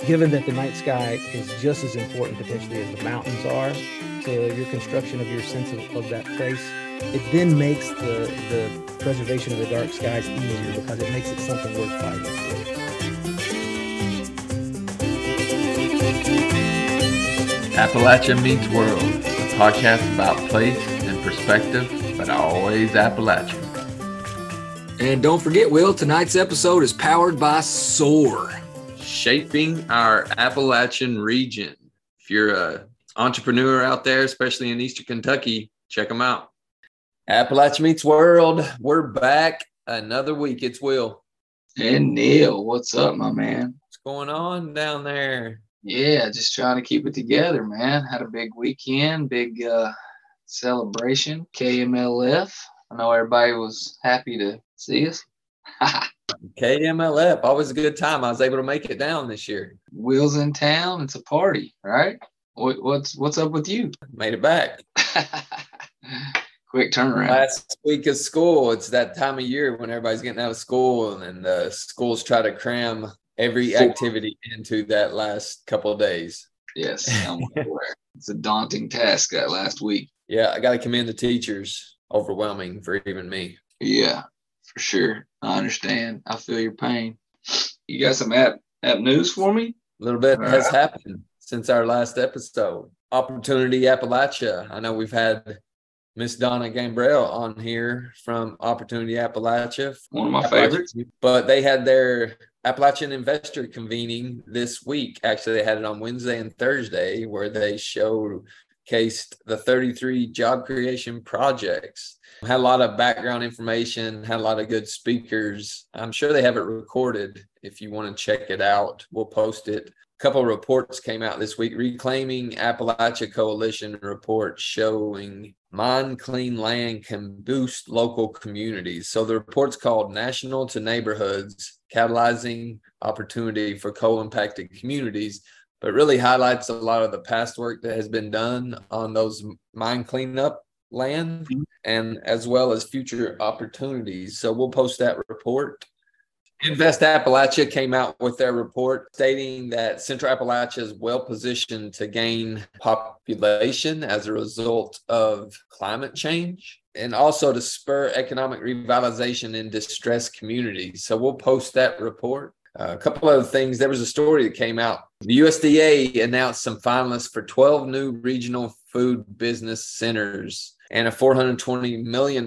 Given that the night sky is just as important potentially as the mountains are to your construction of your sense of that place, it then makes the preservation of the dark skies easier because it makes it something worth fighting for. Appalachia Meets World, a podcast about place and perspective, but always Appalachian. And don't forget, Will, tonight's episode is powered by SOAR. Shaping our Appalachian region. If you're an entrepreneur out there, especially in Eastern Kentucky, check them out. Appalachia Meets World, we're back another week. It's Will. And Neil, what's up, my man? What's going on down there? Yeah, just trying to keep it together, man. Had a big weekend, big celebration, KMLF. I know everybody was happy to see us. KMLF, always a good time. I was able to make it down this year. Will's in town. It's a party, right? What's up with you? Made it back. Quick turnaround. Last week of school, it's that time of year when everybody's getting out of school and the schools try to cram every activity into that last couple of days. Yes, I'm aware. It's a daunting task that last week. Yeah, I got to commend the teachers. Overwhelming for even me. Yeah, for sure. I understand. I feel your pain. You got some app news for me? A little bit has happened since our last episode. Opportunity Appalachia. I know we've had Miss Donna Gambrell on here from Opportunity Appalachia. One of my favorites. But they had their Appalachian Investor convening this week. Actually, they had it on Wednesday and Thursday where they showcased the 33 job creation projects. Had a lot of background information, had a lot of good speakers. I'm sure they have it recorded if you want to check it out. We'll post it. A couple of reports came out this week. Reclaiming Appalachia Coalition report showing mine clean land can boost local communities. So the report's called National to Neighborhoods, Catalyzing Opportunity for Coal Impacted Communities, but really highlights a lot of the past work that has been done on those mine cleanup land and as well as future opportunities. So we'll post that report. Invest Appalachia came out with their report stating that Central Appalachia is well positioned to gain population as a result of climate change and also to spur economic revitalization in distressed communities. So we'll post that report. A couple of things. There was a story that came out. The USDA announced some finalists for 12 new regional food business centers and a $420 million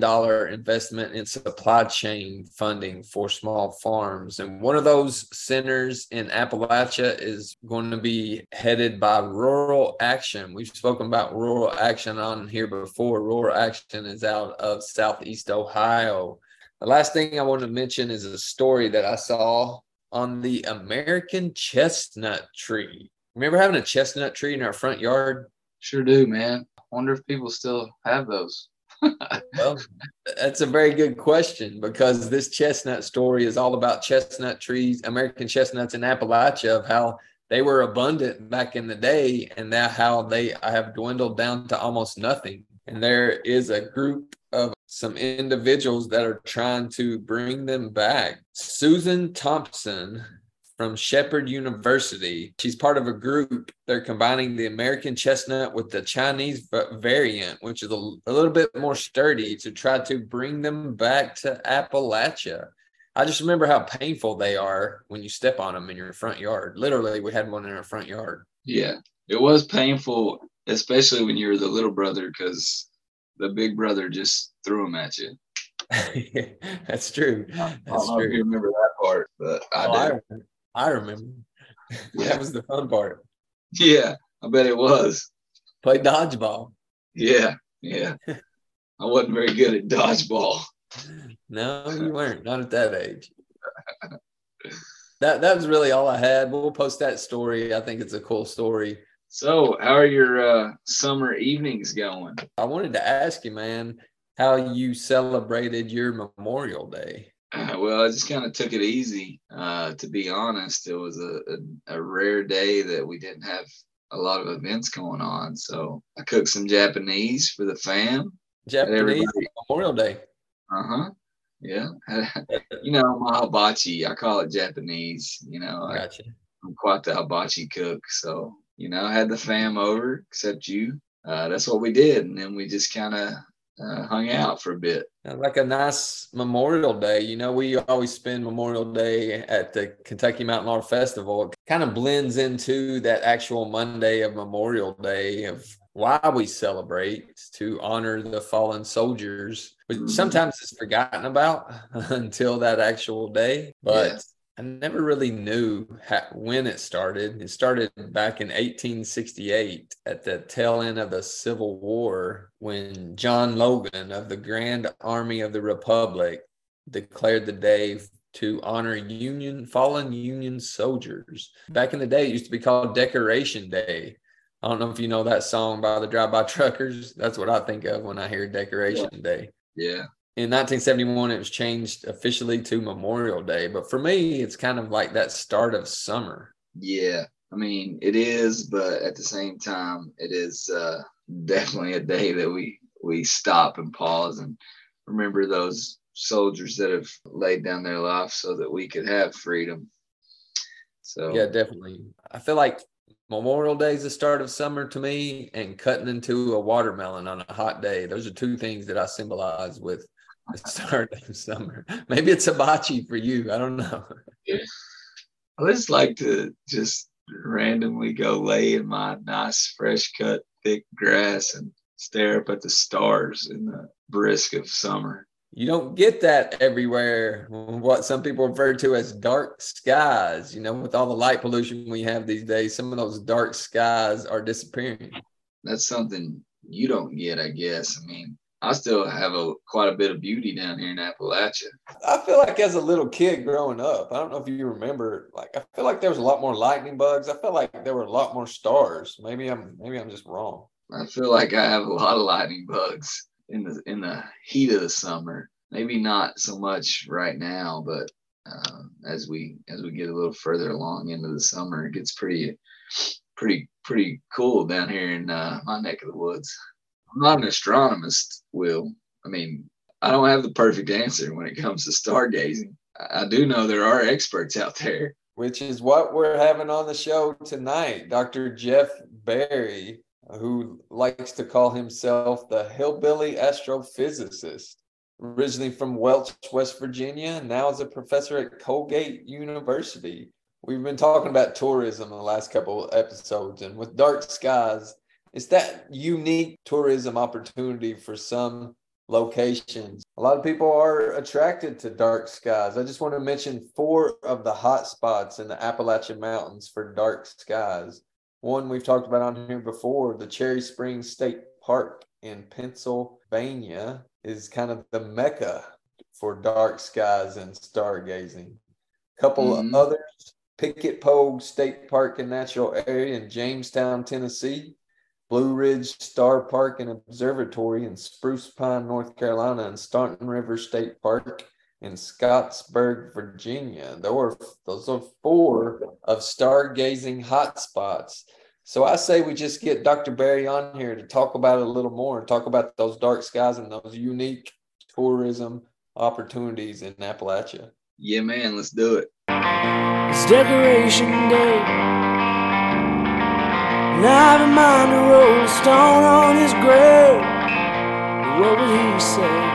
investment in supply chain funding for small farms. And one of those centers in Appalachia is going to be headed by Rural Action. We've spoken about Rural Action on here before. Rural Action is out of Southeast Ohio. The last thing I want to mention is a story that I saw on the American chestnut tree. Remember having a chestnut tree in our front yard? Sure do, man. Wonder if people still have those. Well, that's a very good question because this chestnut story is all about chestnut trees, American chestnuts in Appalachia, of how they were abundant back in the day and now how they have dwindled down to almost nothing. And there is a group of some individuals that are trying to bring them back. Susan Thompson from Shepherd University. She's part of a group. They're combining the American chestnut with the Chinese variant, which is a little bit more sturdy, to try to bring them back to Appalachia. I just remember how painful they are when you step on them in your front yard. Literally, we had one in our front yard. Yeah, it was painful, especially when you were the little brother, because the big brother just threw them at you. That's true. I don't know if you remember that part, but I do. I remember. That was the fun part. Yeah, I bet it was. Play dodgeball. Yeah, Yeah. I wasn't very good at dodgeball. No, you weren't. Not at that age. That was really all I had. We'll post that story. I think it's a cool story. So how are your summer evenings going? I wanted to ask you, man, how you celebrated your Memorial Day. Well, I just kind of took it easy. To be honest, it was a rare day that we didn't have a lot of events going on. So I cooked some Japanese for the fam. Japanese Memorial Day. Uh-huh. Yeah. You know, my hibachi, I call it Japanese. You know, gotcha. I'm quite the hibachi cook. So, you know, I had the fam over, except you. That's what we did. And then we just kind of hung out for a bit. Like a nice Memorial Day. You know, we always spend Memorial Day at the Kentucky Mountain Laurel Festival. It kind of blends into that actual Monday of Memorial Day of why we celebrate, to honor the fallen soldiers, which sometimes is forgotten about until that actual day. But yeah. I never really knew when it started. It started back in 1868 at the tail end of the Civil War, when John Logan of the Grand Army of the Republic declared the day to honor fallen Union soldiers. Back in the day, it used to be called Decoration Day. I don't know if you know that song by the Drive-By Truckers. That's what I think of when I hear Decoration Day. Yeah. In 1971, it was changed officially to Memorial Day. But for me, it's kind of like that start of summer. Yeah. I mean, it is, but at the same time, it is definitely a day that we stop and pause and remember those soldiers that have laid down their life so that we could have freedom. So yeah, definitely. I feel like Memorial Day is the start of summer to me, and cutting into a watermelon on a hot day. Those are two things that I symbolize with the start of summer. Maybe it's hibachi for you. I don't know. Yeah. I just like to just randomly go lay in my nice, fresh cut, thick grass and stare up at the stars in the brisk of summer. You don't get that everywhere, what some people refer to as dark skies. You know, with all the light pollution we have these days, some of those dark skies are disappearing. That's something you don't get, I guess. I mean, I still have quite a bit of beauty down here in Appalachia. I feel like as a little kid growing up, I don't know if you remember, like, I feel like there was a lot more lightning bugs. I feel like there were a lot more stars. Maybe I'm just wrong. I feel like I have a lot of lightning bugs in the heat of the summer. Maybe not so much right now, but as we get a little further along into the summer, it gets pretty cool down here in my neck of the woods. I'm not an astronomist, Will. I mean, I don't have the perfect answer when it comes to stargazing. I do know there are experts out there. Which is what we're having on the show tonight, Dr. Jeff Bary, who likes to call himself the hillbilly astrophysicist, originally from Welch, West Virginia, now is a professor at Colgate University. We've been talking about tourism in the last couple of episodes, and with dark skies, it's that unique tourism opportunity for some locations. A lot of people are attracted to dark skies. I just want to mention 4 of the hot spots in the Appalachian Mountains for dark skies. One we've talked about on here before, the Cherry Springs State Park in Pennsylvania is kind of the mecca for dark skies and stargazing. A couple of others, Pickett Pogue State Park and Natural Area in Jamestown, Tennessee, Blue Ridge Star Park and Observatory in Spruce Pine, North Carolina, and Staunton River State Park in Scottsburg, Virginia. Those are 4 of stargazing hotspots. So I say we just get Dr. Bary on here to talk about it a little more and talk about those dark skies and those unique tourism opportunities in Appalachia. Yeah, man, let's do it. It's Decoration Day. And I remind the Rolling Stone on his grave. What would he say?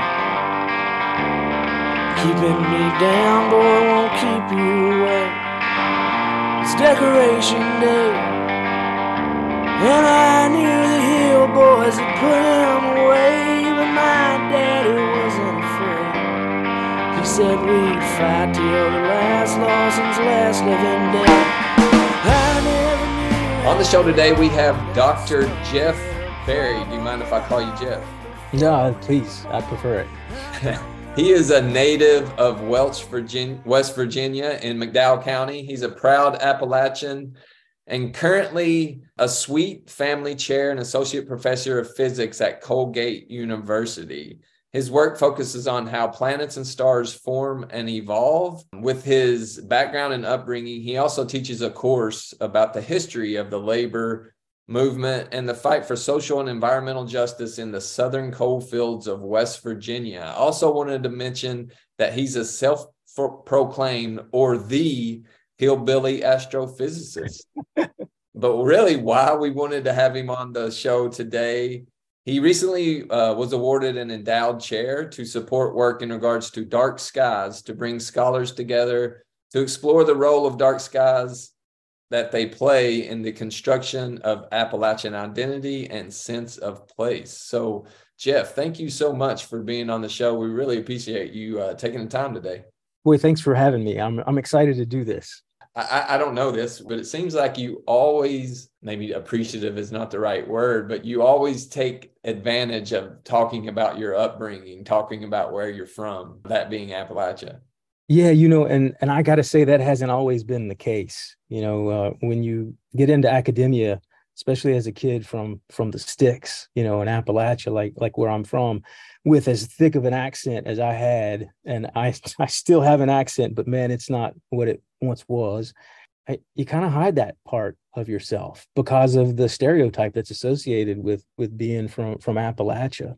Keeping me down, boy, won't keep you away. It's Decoration Day, and I knew the hill boys would put him away, but my daddy wasn't afraid. He said we'd fight till the last Lawson's last living day. On the show today, we have Dr. Jeff Bary. Do you mind if I call you Jeff? No, please. I prefer it. He is a native of Welch, Virginia, West Virginia in McDowell County. He's a proud Appalachian and currently a Sweet Family Chair and Associate Professor of Physics at Colgate University. His work focuses on how planets and stars form and evolve. With his background and upbringing, he also teaches a course about the history of the labor movement and the fight for social and environmental justice in the southern coal fields of West Virginia. I also wanted to mention that he's a self-proclaimed or the hillbilly astrophysicist. But really why we wanted to have him on the show today, he recently was awarded an endowed chair to support work in regards to dark skies, to bring scholars together, to explore the role of dark skies that they play in the construction of Appalachian identity and sense of place. So, Jeff, thank you so much for being on the show. We really appreciate you taking the time today. Boy, thanks for having me. I'm excited to do this. I don't know this, but it seems like you always, maybe appreciative is not the right word, but you always take advantage of talking about your upbringing, talking about where you're from, that being Appalachia. Yeah, you know, and I got to say that hasn't always been the case. You know, when you get into academia, especially as a kid from the sticks, you know, in Appalachia, like where I'm from, with as thick of an accent as I had, and I still have an accent, but man, it's not what it once was. You kind of hide that part of yourself because of the stereotype that's associated with being from Appalachia.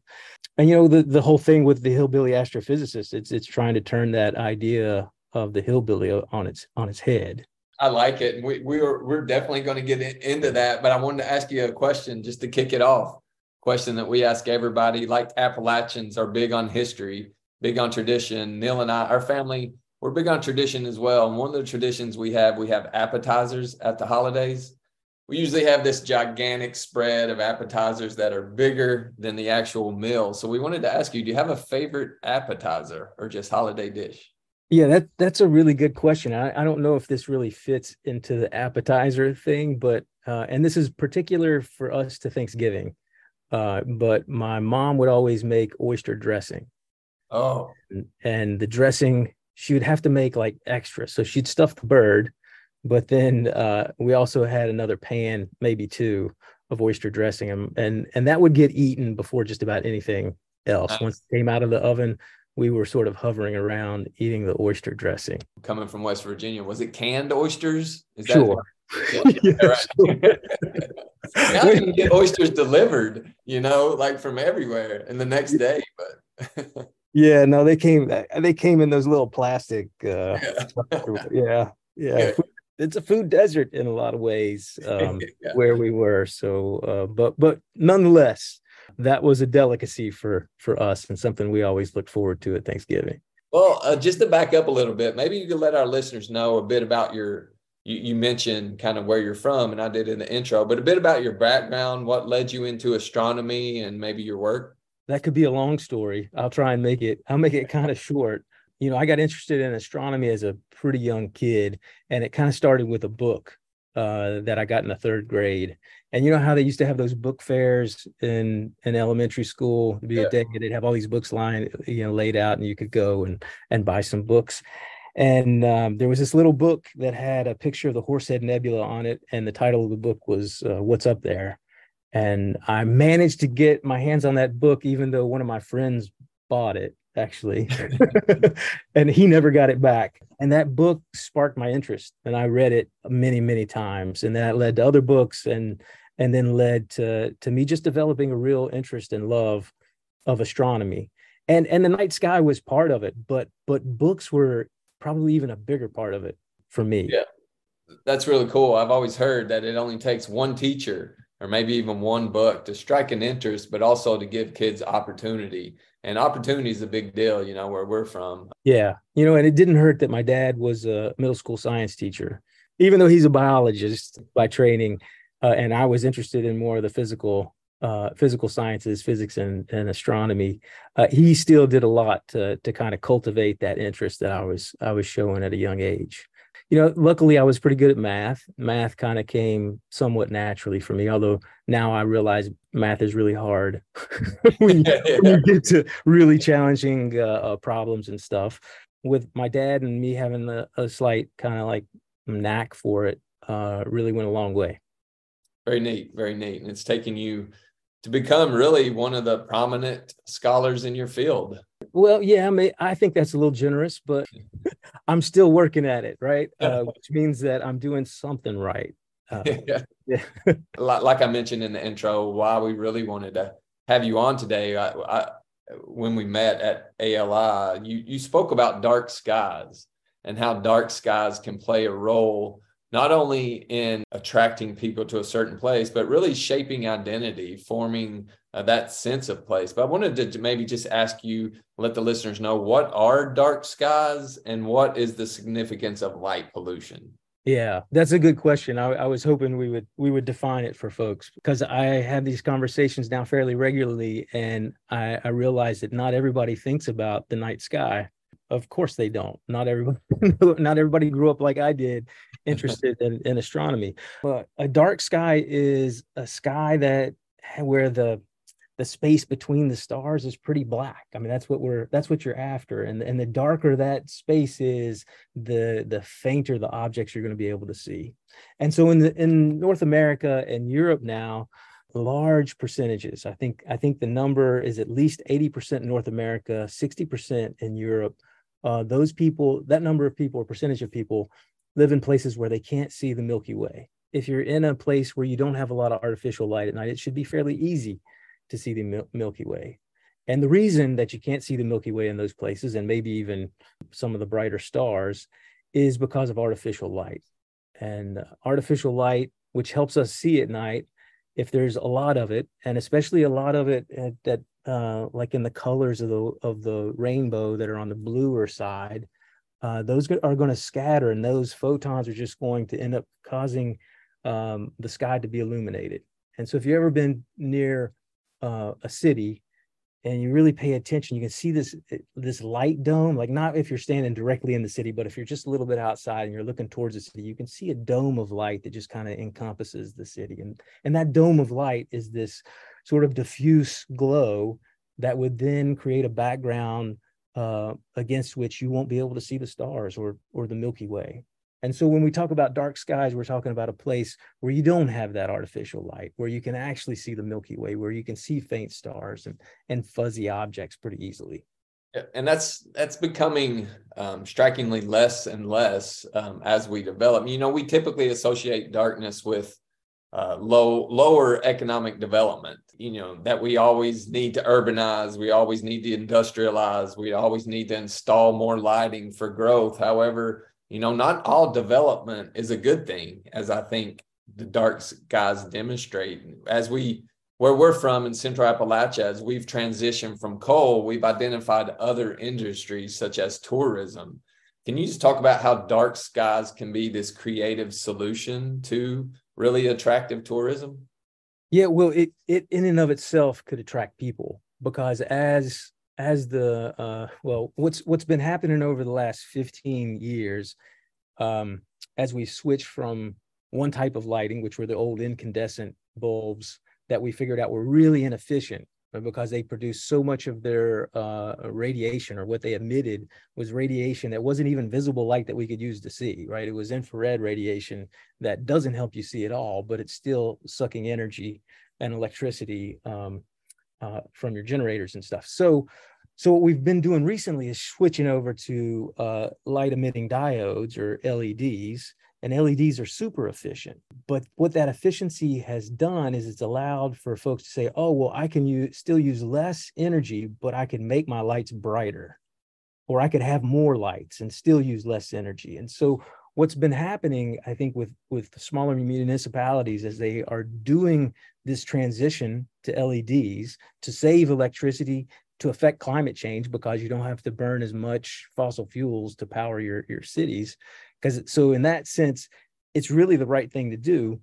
And, you know, the whole thing with the hillbilly astrophysicist, it's trying to turn that idea of the hillbilly on its head. I like it. We're definitely going to get into that, but I wanted to ask you a question just to kick it off. Question that we ask everybody, like Appalachians are big on history, big on tradition. Neil and I, our family, we're big on tradition as well. And one of the traditions we have appetizers at the holidays. We usually have this gigantic spread of appetizers that are bigger than the actual meal. So we wanted to ask you, do you have a favorite appetizer or just holiday dish? Yeah, that's a really good question. I don't know if this really fits into the appetizer thing, but and this is particular for us to Thanksgiving. But my mom would always make oyster dressing. Oh, and the dressing, she would have to make like extra. So she'd stuff the bird, but then we also had another pan, maybe two, of oyster dressing. And that would get eaten before just about anything else. Nice. Once it came out of the oven, we were sort of hovering around eating the oyster dressing. Coming from West Virginia, was it canned oysters? Is that sure. Yeah, right. Sure. Now you can get oysters delivered, you know, like from everywhere and the next day. But yeah, no, they came in those little plastic. Yeah. It's a food desert in a lot of ways where we were. So, but nonetheless, that was a delicacy for us and something we always look forward to at Thanksgiving. Well, just to back up a little bit, maybe you could let our listeners know a bit about your, you mentioned kind of where you're from, and I did in the intro, but a bit about your background, what led you into astronomy and maybe your work. That could be a long story. I'll try and make it kind of short. You know, I got interested in astronomy as a pretty young kid, and it kind of started with a book that I got in the third grade. And you know how they used to have those book fairs in elementary school? It'd be a day, they'd have all these books laid out, and you could go and buy some books. And there was this little book that had a picture of the Horsehead Nebula on it, and the title of the book was What's Up There? And I managed to get my hands on that book, even though one of my friends bought it, actually, and he never got it back. And that book sparked my interest, and I read it many, many times. And that led to other books, and then led to me just developing a real interest and love of astronomy. And the night sky was part of it, but books were probably even a bigger part of it for me. Yeah, that's really cool. I've always heard that it only takes one teacher or maybe even one book to strike an interest, but also to give kids opportunity. And opportunity is a big deal, you know, where we're from. Yeah. You know, and it didn't hurt that my dad was a middle school science teacher, even though he's a biologist by training. And I was interested in more of the physical sciences, physics and astronomy. He still did a lot to kind of cultivate that interest that I was showing at a young age. you know, luckily I was pretty good at math. Math kind of came somewhat naturally for me, although now I realize math is really hard when you get to really challenging problems and stuff. With my dad and me having a slight kind of like knack for it, really went a long way. Very neat, very neat. And it's taken you to become really one of the prominent scholars in your field. Well, yeah, I mean, I think that's a little generous, but I'm still working at it, right? Which means that I'm doing something right. Yeah. Like I mentioned in the intro, why we really wanted to have you on today, I when we met at ALI, you spoke about dark skies and how dark skies can play a role not only in attracting people to a certain place, but really shaping identity, forming that sense of place. But I wanted to maybe just ask you, let the listeners know, what are dark skies and what is the significance of light pollution? Yeah, that's a good question. I was hoping we would define it for folks, because I have these conversations now fairly regularly, and I realize that not everybody thinks about the night sky. Of course they don't. Not everybody grew up like I did, interested in astronomy. But a dark sky is a sky where the space between the stars is pretty black. I mean, that's what you're after. And the darker that space is, the fainter the objects you're going to be able to see. And so in North America and Europe now, large percentages, I think the number is at least 80% in North America, 60% in Europe. Those people, that number of people or percentage of people, live in places where they can't see the Milky Way. If you're in a place where you don't have a lot of artificial light at night, it should be fairly easy to see the Milky Way. And the reason that you can't see the Milky Way in those places, and maybe even some of the brighter stars, is because of artificial light. And artificial light, which helps us see at night, if there's a lot of it, and especially a lot of it that like in the colors of the rainbow that are on the bluer side, those are going to scatter, and those photons are just going to end up causing the sky to be illuminated. And so if you've ever been near a city and you really pay attention, you can see this light dome, like not if you're standing directly in the city, but if you're just a little bit outside and you're looking towards the city, you can see a dome of light that just kind of encompasses the city. And that dome of light is this sort of diffuse glow that would then create a background against which you won't be able to see the stars or the Milky Way. And so when we talk about dark skies, we're talking about a place where you don't have that artificial light, where you can actually see the Milky Way, where you can see faint stars and fuzzy objects pretty easily. And that's becoming strikingly less and less as we develop. You know, we typically associate darkness with lower economic development, you know, that we always need to urbanize, we always need to industrialize, we always need to install more lighting for growth. However, you know, not all development is a good thing, as I think the dark skies demonstrate. As where we're from in Central Appalachia, as we've transitioned from coal, we've identified other industries such as tourism. Can you just talk about how dark skies can be this creative solution to really attractive tourism? Yeah, well, it in and of itself could attract people, because as the what's been happening over the last 15 years, as we switch from one type of lighting, which were the old incandescent bulbs that we figured out were really inefficient because they produced so much of their radiation, or what they emitted was radiation that wasn't even visible light that we could use to see, right? It was infrared radiation that doesn't help you see at all, but it's still sucking energy and electricity from your generators and stuff. So what we've been doing recently is switching over to light emitting diodes, or LEDs, and LEDs are super efficient. But what that efficiency has done is it's allowed for folks to say, oh, well, I can still use less energy, but I can make my lights brighter, or I could have more lights and still use less energy. And so what's been happening, I think, with the smaller municipalities as they are doing this transition to LEDs to save electricity, to affect climate change, because you don't have to burn as much fossil fuels to power your cities. So in that sense, it's really the right thing to do.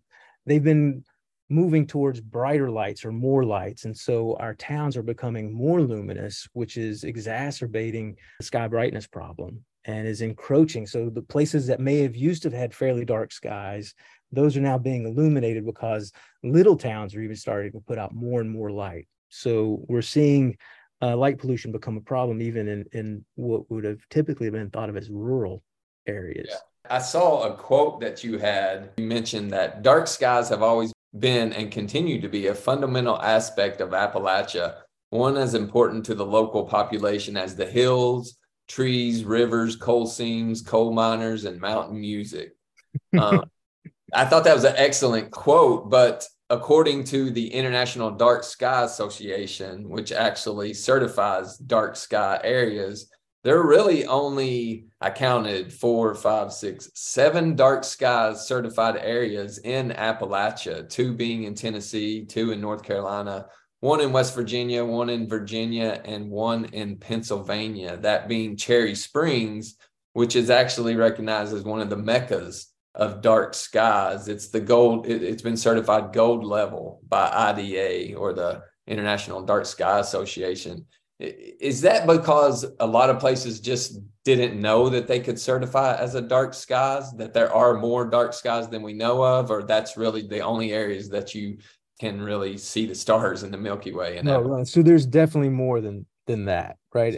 They've been moving towards brighter lights or more lights. And so our towns are becoming more luminous, which is exacerbating the sky brightness problem. and is encroaching. So the places that may have used to have had fairly dark skies, those are now being illuminated because little towns are even starting to put out more and more light. So we're seeing light pollution become a problem even in what would have typically been thought of as rural areas. Yeah. I saw a quote that you had. You mentioned that dark skies have always been and continue to be a fundamental aspect of Appalachia, one as important to the local population as the hills, trees, rivers, coal seams, coal miners, and mountain music. I thought that was an excellent quote, but according to the International Dark Sky Association, which actually certifies dark sky areas, there are really only, I counted 4, 5, 6, 7 dark sky certified areas in Appalachia, 2 being in Tennessee, 2 in North Carolina, 1 in West Virginia, 1 in Virginia, and 1 in Pennsylvania, that being Cherry Springs, which is actually recognized as one of the meccas of dark skies. It's the gold, it's been certified gold level by IDA, or the International Dark Sky Association. Is that because a lot of places just didn't know that they could certify as a dark skies, that there are more dark skies than we know of, or that's really the only areas that you can really see the stars in the Milky Way? And no, so there's definitely more than that, right?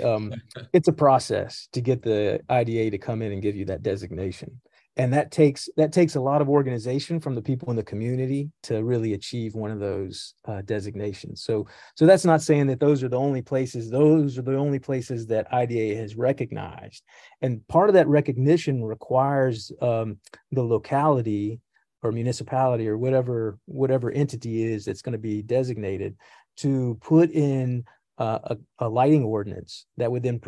It's a process to get the IDA to come in and give you that designation. And that takes a lot of organization from the people in the community to really achieve one of those designations. So that's not saying that those are the only places. Those are the only places that IDA has recognized. And part of that recognition requires the locality or municipality or whatever entity is that's going to be designated to put in a lighting ordinance that would then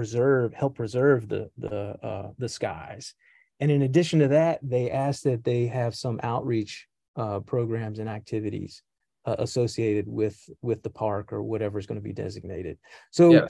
help preserve the skies. And in addition to that, they ask that they have some outreach programs and activities associated with the park or whatever is going to be designated. So yeah,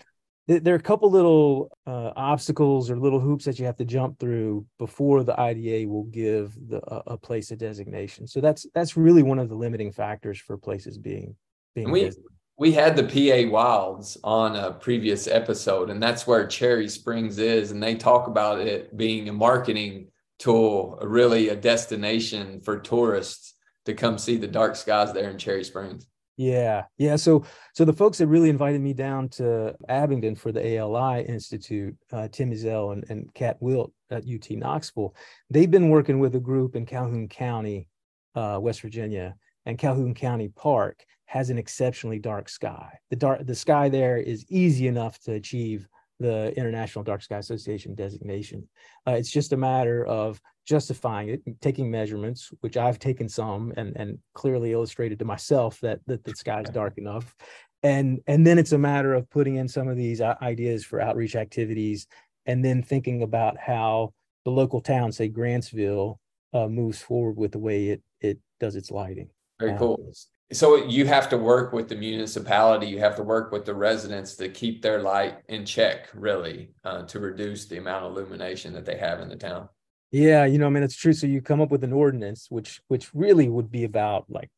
there are a couple little obstacles or little hoops that you have to jump through before the IDA will give a place a designation. So that's really one of the limiting factors for places being designated. We had the PA Wilds on a previous episode, and that's where Cherry Springs is. And they talk about it being a marketing tool, really a destination for tourists to come see the dark skies there in Cherry Springs. Yeah. So the folks that really invited me down to Abingdon for the ALI Institute, Tim Ezell and Kat Wilt at UT Knoxville, they've been working with a group in Calhoun County, West Virginia, and Calhoun County Park has an exceptionally dark sky. The sky there is easy enough to achieve the International Dark Sky Association designation. It's just a matter of justifying it, taking measurements, which I've taken some and clearly illustrated to myself that the sky is dark enough. And then it's a matter of putting in some of these ideas for outreach activities and then thinking about how the local town, say Grantsville, moves forward with the way it does its lighting. Very cool. So you have to work with the municipality, you have to work with the residents to keep their light in check, really, to reduce the amount of illumination that they have in the town. Yeah, it's true. So you come up with an ordinance, which really would be about like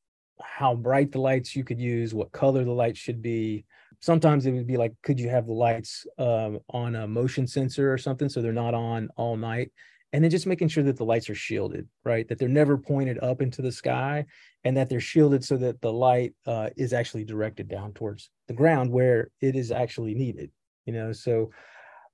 how bright the lights you could use, what color the lights should be. Sometimes it would be like, could you have the lights on a motion sensor or something so they're not on all night? And then just making sure that the lights are shielded, right? That they're never pointed up into the sky, and that they're shielded so that the light is actually directed down towards the ground where it is actually needed, So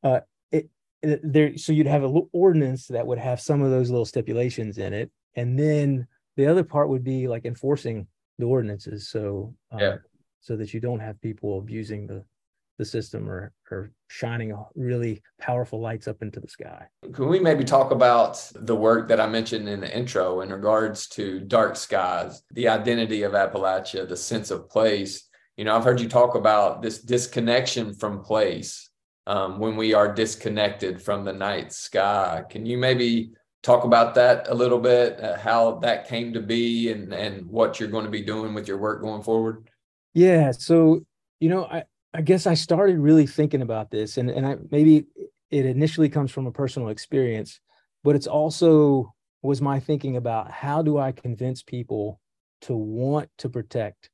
so you'd have an ordinance that would have some of those little stipulations in it. And then the other part would be like enforcing the ordinances. So so that you don't have people abusing the system or shining really powerful lights up into the sky. Can we maybe talk about the work that I mentioned in the intro in regards to dark skies, the identity of Appalachia, the sense of place? I've heard you talk about this disconnection from place when we are disconnected from the night sky. Can you maybe talk about that a little bit, how that came to be and what you're going to be doing with your work going forward? Yeah. So, I guess I started really thinking about this and maybe it initially comes from a personal experience, but it's also was my thinking about how do I convince people to want to protect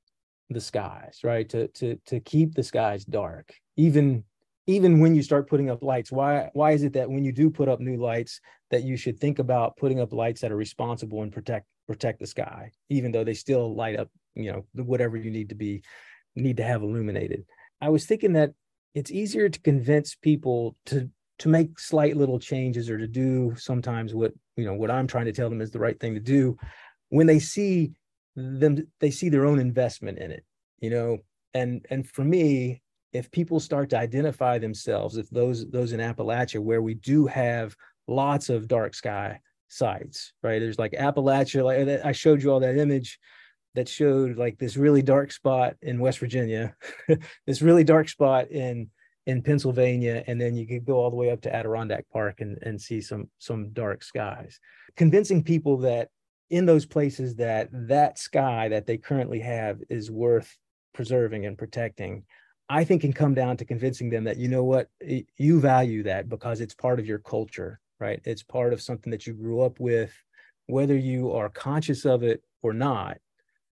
the skies, right? To keep the skies dark, even even when you start putting up lights, why is it that when you do put up new lights that you should think about putting up lights that are responsible and protect the sky, even though they still light up, you know, whatever you need to have illuminated? I was thinking that it's easier to convince people to make slight little changes or to do sometimes what I'm trying to tell them is the right thing to do when they see their own investment in it, you know. And for me, if people start to identify themselves, if those in Appalachia, where we do have lots of dark sky sites, right? There's like Appalachia, like I showed you all that image that showed like this really dark spot in West Virginia, this really dark spot in Pennsylvania, and then you could go all the way up to Adirondack Park and see some dark skies. Convincing people that in those places that sky that they currently have is worth preserving and protecting, I think can come down to convincing them that, you know what, you value that because it's part of your culture, right? It's part of something that you grew up with, whether you are conscious of it or not.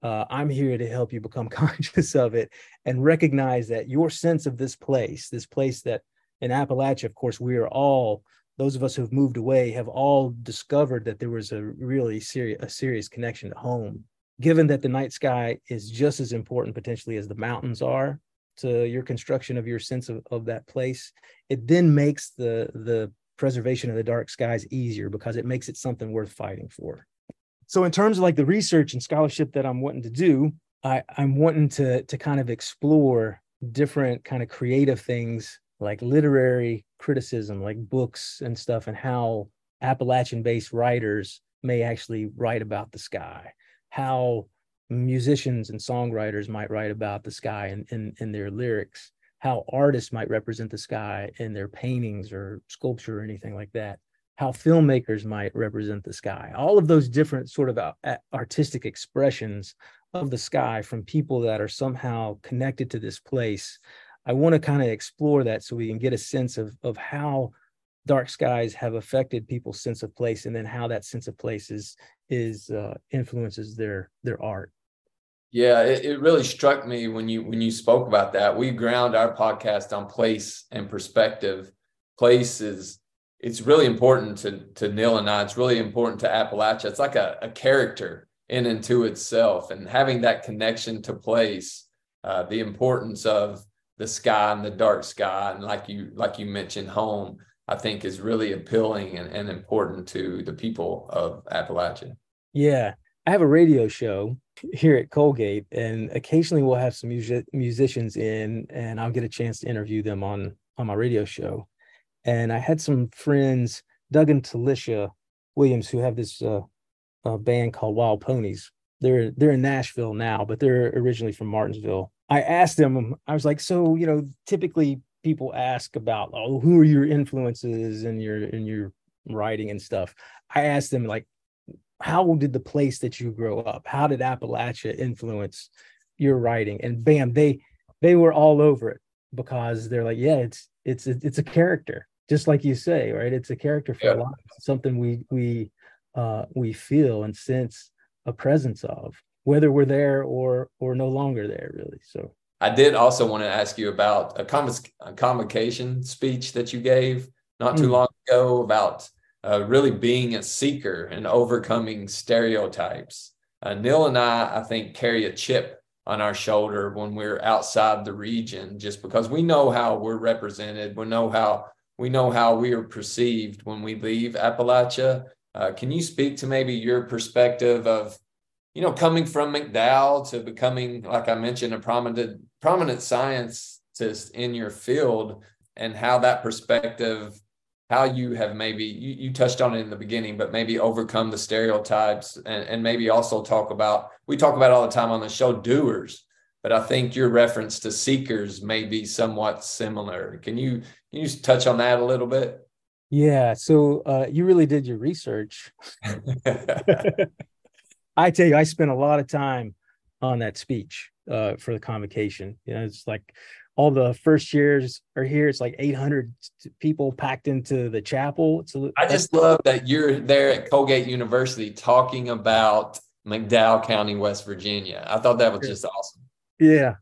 I'm here to help you become conscious of it and recognize that your sense of this place that in Appalachia, of course, we are all, those of us who've moved away have all discovered that there was a really serious connection to home. Given that the night sky is just as important potentially as the mountains are to your construction of your sense of that place, it then makes the preservation of the dark skies easier because it makes it something worth fighting for. So in terms of like the research and scholarship that I'm wanting to do, I'm wanting to kind of explore different kind of creative things like literary criticism, like books and stuff, and how Appalachian-based writers may actually write about the sky, how musicians and songwriters might write about the sky in their lyrics, how artists might represent the sky in their paintings or sculpture or anything like that, how filmmakers might represent the sky. All of those different sort of artistic expressions of the sky from people that are somehow connected to this place. I want to kind of explore that so we can get a sense of how dark skies have affected people's sense of place, and then how that sense of place is influences their art. Yeah, it really struck me when you spoke about that. We ground our podcast on place and perspective. Place is, it's really important to Neil and I. It's really important to Appalachia. It's like a character in and to itself, and having that connection to place, the importance of the sky and the dark sky, and like you mentioned, home, I think is really appealing and important to the people of Appalachia. Yeah. I have a radio show here at Colgate, and occasionally we'll have some musicians in, and I'll get a chance to interview them on my radio show. And I had some friends, Doug and Talisha Williams, who have this band called Wild Ponies. They're in Nashville now, but they're originally from Martinsville. I asked them, I was like, so, you know, typically people ask about, oh, who are your influences in your writing and stuff. I asked them, like, how did the place that you grow up, how did Appalachia influence your writing? And bam, they were all over it, because they're like, yeah, it's a character, just like you say, right? It's a character for a lot, something we feel and sense a presence of, whether we're there or no longer there, really. So I did also want to ask you about a convocation speech that you gave not too long ago about really being a seeker and overcoming stereotypes. Neil and I think, carry a chip on our shoulder when we're outside the region, just because we know how we're represented. We know how we are perceived when we leave Appalachia. Can you speak to maybe your perspective of, you know, coming from McDowell to becoming, like I mentioned, a prominent scientist in your field, and how that perspective, how you have maybe, you touched on it in the beginning, but maybe overcome the stereotypes, and maybe also we talk about all the time on the show, doers, but I think your reference to seekers may be somewhat similar. Can you just touch on that a little bit? Yeah, so you really did your research. I tell you, I spent a lot of time on that speech for the convocation. You know, it's like all the first years are here. It's like 800 people packed into the chapel. I just love that you're there at Colgate University talking about McDowell County, West Virginia. I thought that was just awesome. Yeah.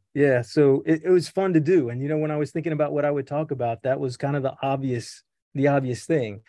So it was fun to do. And, you know, when I was thinking about what I would talk about, that was kind of the obvious thing.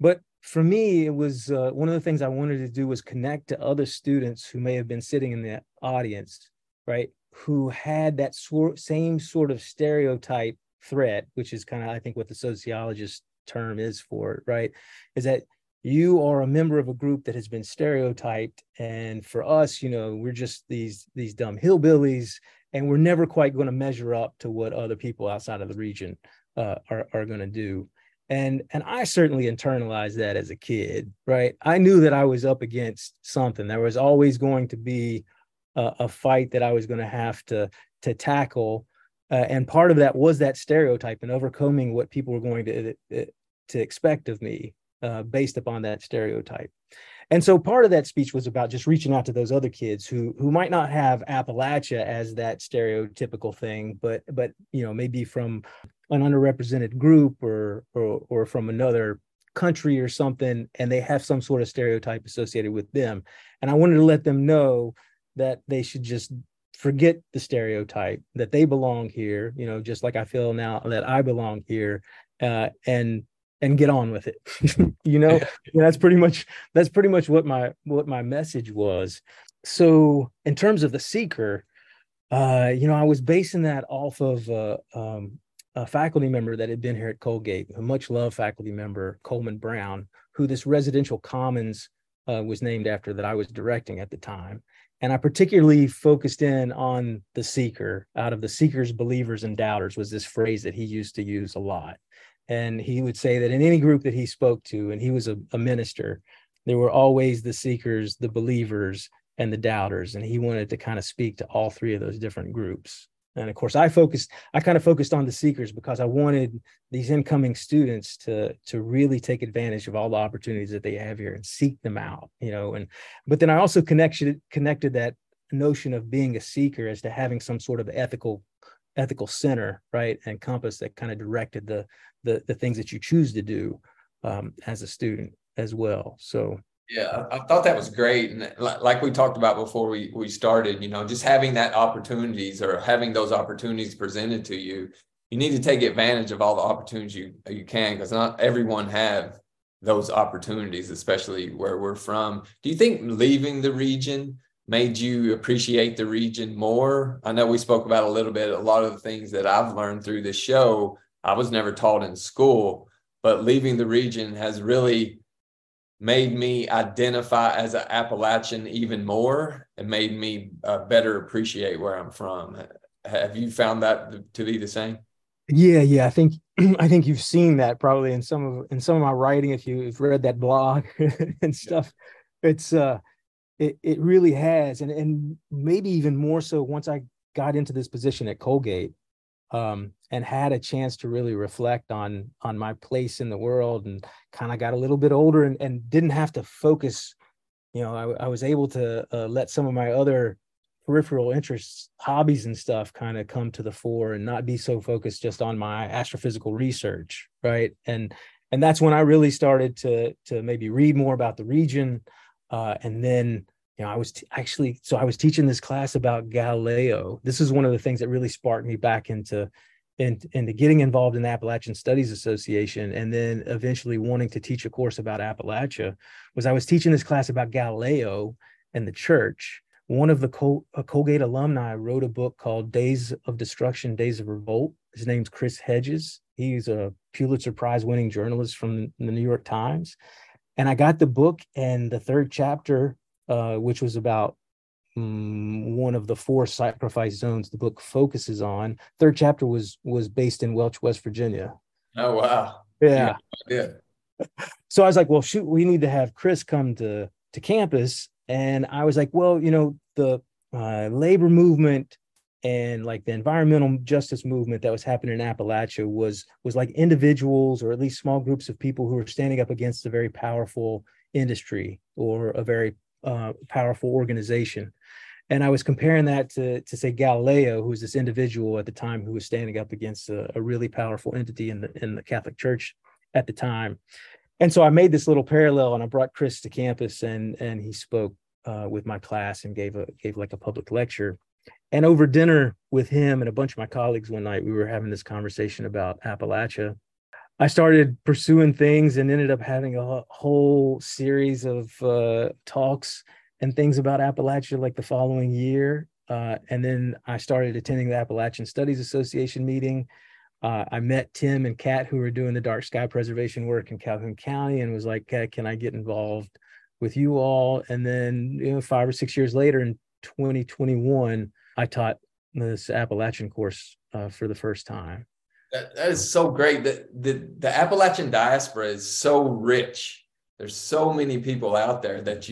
But for me, it was one of the things I wanted to do was connect to other students who may have been sitting in the audience, right, who had that same sort of stereotype threat, which is kind of, I think, what the sociologist term is for it, right, is that you are a member of a group that has been stereotyped. And for us, you know, we're just these dumb hillbillies, and we're never quite going to measure up to what other people outside of the region are going to do. And I certainly internalized that as a kid, right? I knew that I was up against something. There was always going to be a fight that I was going to have to tackle. And part of that was that stereotype and overcoming what people were going to expect of me based upon that stereotype. And so part of that speech was about just reaching out to those other kids who might not have Appalachia as that stereotypical thing, but you know, maybe from an underrepresented group or from another country or something, and they have some sort of stereotype associated with them. And I wanted to let them know that they should just forget the stereotype, that they belong here, you know, just like I feel now that I belong here, and get on with it. You know, that's pretty much what my message was. So in terms of the seeker, you know, I was basing that off of a faculty member that had been here at Colgate, a much loved faculty member, Coleman Brown, who this residential commons was named after that I was directing at the time. And I particularly focused in on the seeker. Out of the seekers, believers, and doubters was this phrase that he used to use a lot. And he would say that in any group that he spoke to, and he was a minister, there were always the seekers, the believers, and the doubters. And he wanted to kind of speak to all three of those different groups. And of course, I kind of focused on the seekers because I wanted these incoming students to really take advantage of all the opportunities that they have here and seek them out, you know. And but then I also connected that notion of being a seeker as to having some sort of ethical center, right, and compass that kind of directed the things that you choose to do as a student as well. So. Yeah, I thought that was great. And like we talked about before we started, you know, just having those opportunities presented to you, you need to take advantage of all the opportunities you can, because not everyone have those opportunities, especially where we're from. Do you think leaving the region made you appreciate the region more? I know we spoke about a lot of the things that I've learned through this show, I was never taught in school, but leaving the region has really made me identify as an Appalachian even more, and made me better appreciate where I'm from. Have you found that to be the same? Yeah. I think you've seen that probably in some of my writing. If you've read that blog and stuff, yeah. It really has, and maybe even more so once I got into this position at Colgate, and had a chance to really reflect on my place in the world, and kind of got a little bit older and didn't have to focus. You know, I was able to let some of my other peripheral interests, hobbies and stuff kind of come to the fore, and not be so focused just on my astrophysical research. Right. And that's when I really started to maybe read more about the region. And then, you know, I was teaching this class about Galileo. This is one of the things that really sparked me back into getting involved in the Appalachian Studies Association, and then eventually wanting to teach a course about Appalachia. Was I was teaching this class about Galileo and the church. One of the Colgate alumni wrote a book called Days of Destruction, Days of Revolt. His name's Chris Hedges. He's a Pulitzer Prize winning journalist from the New York Times. And I got the book, and the third chapter, which was about one of the four sacrifice zones the book focuses on. Third chapter was based in Welch, West Virginia. Oh, wow. Yeah. So I was like, well, shoot, we need to have Chris come to campus. And I was like, well, you know, the labor movement and like the environmental justice movement that was happening in Appalachia was like individuals, or at least small groups of people, who were standing up against a very powerful industry or a very powerful organization. And I was comparing that to say Galileo, who was this individual at the time who was standing up against a really powerful entity in the Catholic Church at the time. And so I made this little parallel, and I brought Chris to campus, and he spoke with my class and gave like a public lecture. And over dinner with him and a bunch of my colleagues one night, we were having this conversation about Appalachia. I started pursuing things and ended up having a whole series of talks and things about Appalachia like the following year. And then I started attending the Appalachian Studies Association meeting. I met Tim and Kat, who were doing the dark sky preservation work in Calhoun County, and was like, Kat, can I get involved with you all? And then 5 or 6 years later in 2021, I taught this Appalachian course for the first time. That is so great. The Appalachian diaspora is so rich. There's so many people out there that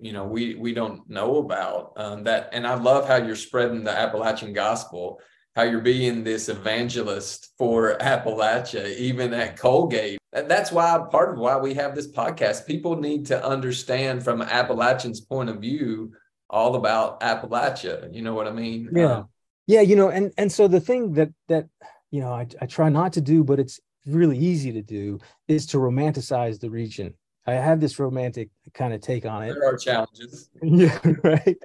we don't know about. And I love how you're spreading the Appalachian gospel, how you're being this evangelist for Appalachia, even at Colgate. That's why part of why we have this podcast. People need to understand from Appalachian's point of view all about Appalachia. You know what I mean? Yeah. And so the thing that I try not to do, but it's really easy to do, is to romanticize the region. I have this romantic kind of take on it. There are challenges. Yeah, right.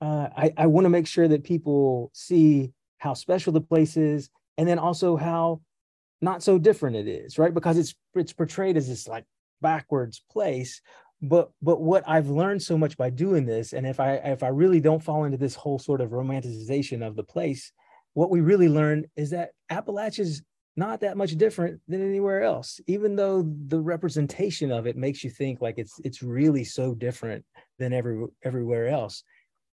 I want to make sure that people see how special the place is, and then also how not so different it is, right? Because it's portrayed as this like backwards place. But what I've learned so much by doing this, and if I really don't fall into this whole sort of romanticization of the place, what we really learn is that Appalachia's not that much different than anywhere else, even though the representation of it makes you think like it's really so different than everywhere else.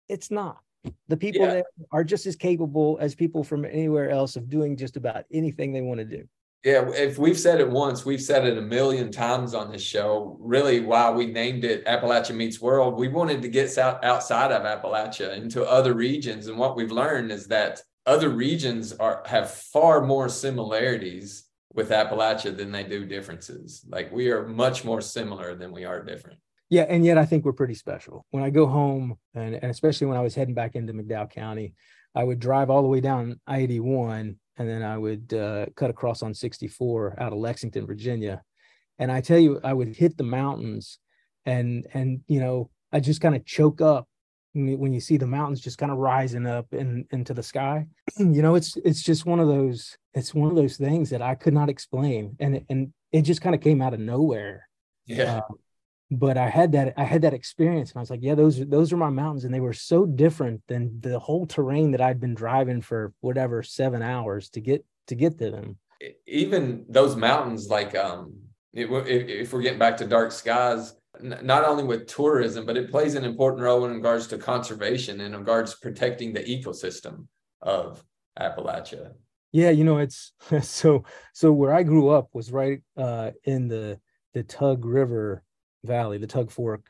It's not. The people there are just as capable as people from anywhere else of doing just about anything they want to do. Yeah, if we've said it once, we've said it a million times on this show. Really, why we named it Appalachia Meets World, we wanted to get outside of Appalachia into other regions. And what we've learned is that other regions have far more similarities with Appalachia than they do differences. Like, we are much more similar than we are different. Yeah, and yet I think we're pretty special. When I go home, and especially when I was heading back into McDowell County, I would drive all the way down I-81, and then I would cut across on 64 out of Lexington, Virginia. And I tell you, I would hit the mountains, and I just kind of choke up when you see the mountains just kind of rising up into the sky. It's just one of those things that I could not explain, and it just kind of came out of nowhere. Yeah. But I had that experience, and I was like, yeah, those are my mountains. And they were so different than the whole terrain that I'd been driving for 7 hours to get to them. Even those mountains, like if we're getting back to dark skies, not only with tourism, but it plays an important role in regards to conservation and in regards to protecting the ecosystem of Appalachia. Yeah, it's so where I grew up was right in the Tug River Valley, the Tug Fork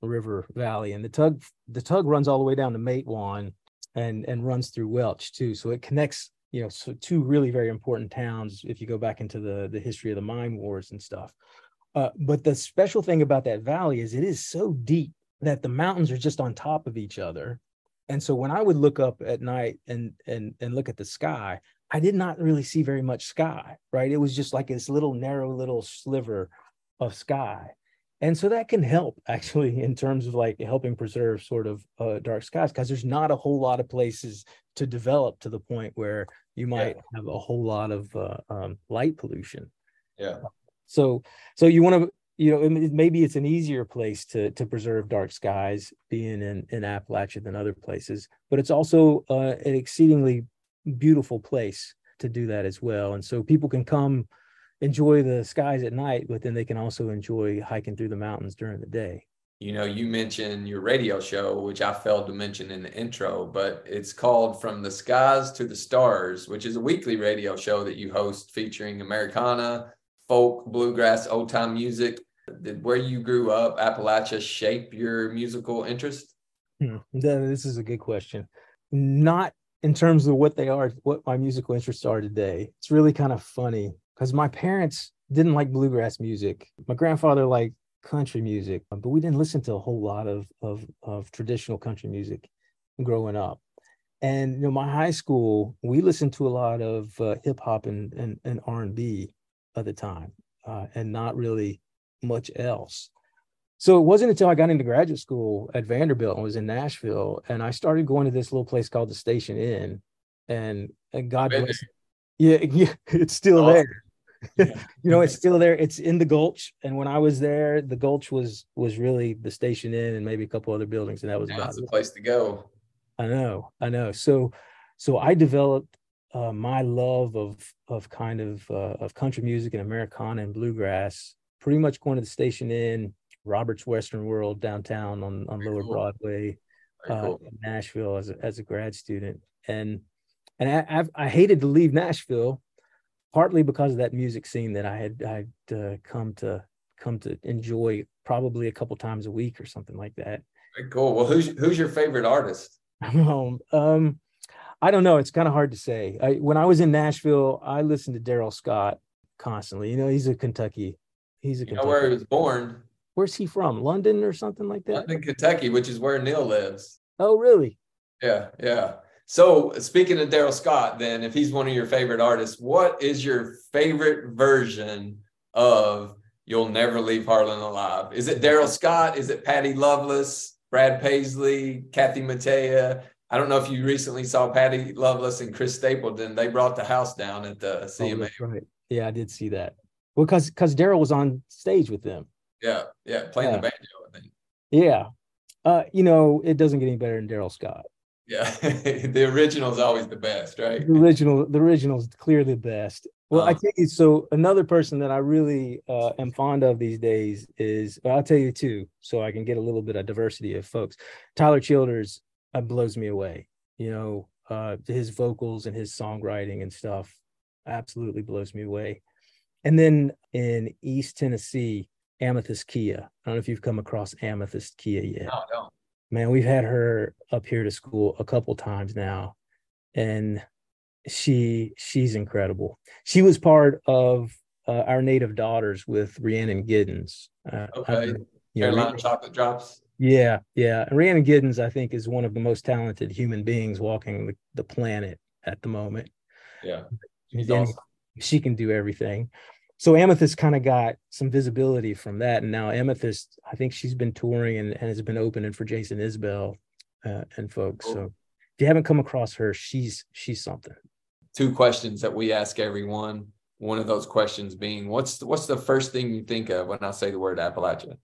River Valley, and the Tug runs all the way down to Matewan and runs through Welch too. So it connects, two really very important towns if you go back into the history of the mine wars and stuff. But the special thing about that valley is it is so deep that the mountains are just on top of each other. And so when I would look up at night and look at the sky, I did not really see very much sky, right? It was just like this narrow little sliver of sky. And so that can help actually in terms of like helping preserve sort of dark skies, because there's not a whole lot of places to develop to the point where you might have a whole lot of light pollution. Yeah. So you want to, maybe it's an easier place to preserve dark skies being in Appalachia than other places, but it's also an exceedingly beautiful place to do that as well. And so people can come enjoy the skies at night, but then they can also enjoy hiking through the mountains during the day. You mentioned your radio show, which I failed to mention in the intro, but it's called From the Skies to the Stars, which is a weekly radio show that you host featuring Americana, folk, bluegrass, old-time music. Did where you grew up, Appalachia, shape your musical interest? This is a good question. Not in terms of what my musical interests are today. It's really kind of funny because my parents didn't like bluegrass music. My grandfather liked country music, but we didn't listen to a whole lot of traditional country music growing up. And my high school, we listened to a lot of hip hop and R&B at the time, and not really much else. So it wasn't until I got into graduate school at Vanderbilt and was in Nashville, and I started going to this little place called the Station Inn, and God bless it. Yeah, it's still there. Yeah. You know, it's still there. It's in the Gulch. And when I was there, the Gulch was really the Station Inn and maybe a couple other buildings. And that was about the place to go. I know. So I developed my love of country music and Americana and bluegrass, pretty much going to the Station Inn, Robert's Western World downtown on Lower Broadway, in Nashville as a grad student. And I hated to leave Nashville, partly because of that music scene that I'd come to enjoy probably a couple times a week or something like that. Very cool. Well, who's your favorite artist? I don't know. It's kind of hard to say. When I was in Nashville, I listened to Darrell Scott constantly. You know, he's a Kentucky. You know where he was born? Where's he from? London or something like that? London, Kentucky, which is where Neil lives. Oh, really? Yeah. So speaking of Darrell Scott, then, if he's one of your favorite artists, what is your favorite version of You'll Never Leave Harlan Alive? Is it Darrell Scott? Is it Patti Loveless, Brad Paisley, Kathy Mattea? I don't know if you recently saw Patti Loveless and Chris Stapleton. They brought the house down at the CMA. Oh, that's right. Yeah, I did see that. Well, because Darrell was on stage with them. Yeah, playing the banjo, I think. Yeah. You know, it doesn't get any better than Darrell Scott. Yeah, the original is always the best, right? The original is clearly the best. Well, I tell you, so another person that I really am fond of these days is, I'll tell you two, so I can get a little bit of diversity of folks. Tyler Childers blows me away. You know, his vocals and his songwriting and stuff absolutely blows me away. And then in East Tennessee, Amythyst Kiah. I don't know if you've come across Amythyst Kiah yet. No, I don't. Man, we've had her up here to school a couple times now, and she's incredible. She was part of Our Native Daughters with Rhiannon Giddens. Carolina Chocolate Drops. Yeah. And Rhiannon Giddens, I think, is one of the most talented human beings walking the planet at the moment. Yeah, she's awesome. She can do everything. So Amythyst kind of got some visibility from that. And now Amythyst, I think she's been touring and has been opening for Jason Isbell and folks. Cool. So if you haven't come across her, she's something. Two questions that we ask everyone. One of those questions being, what's the first thing you think of when I say the word Appalachia?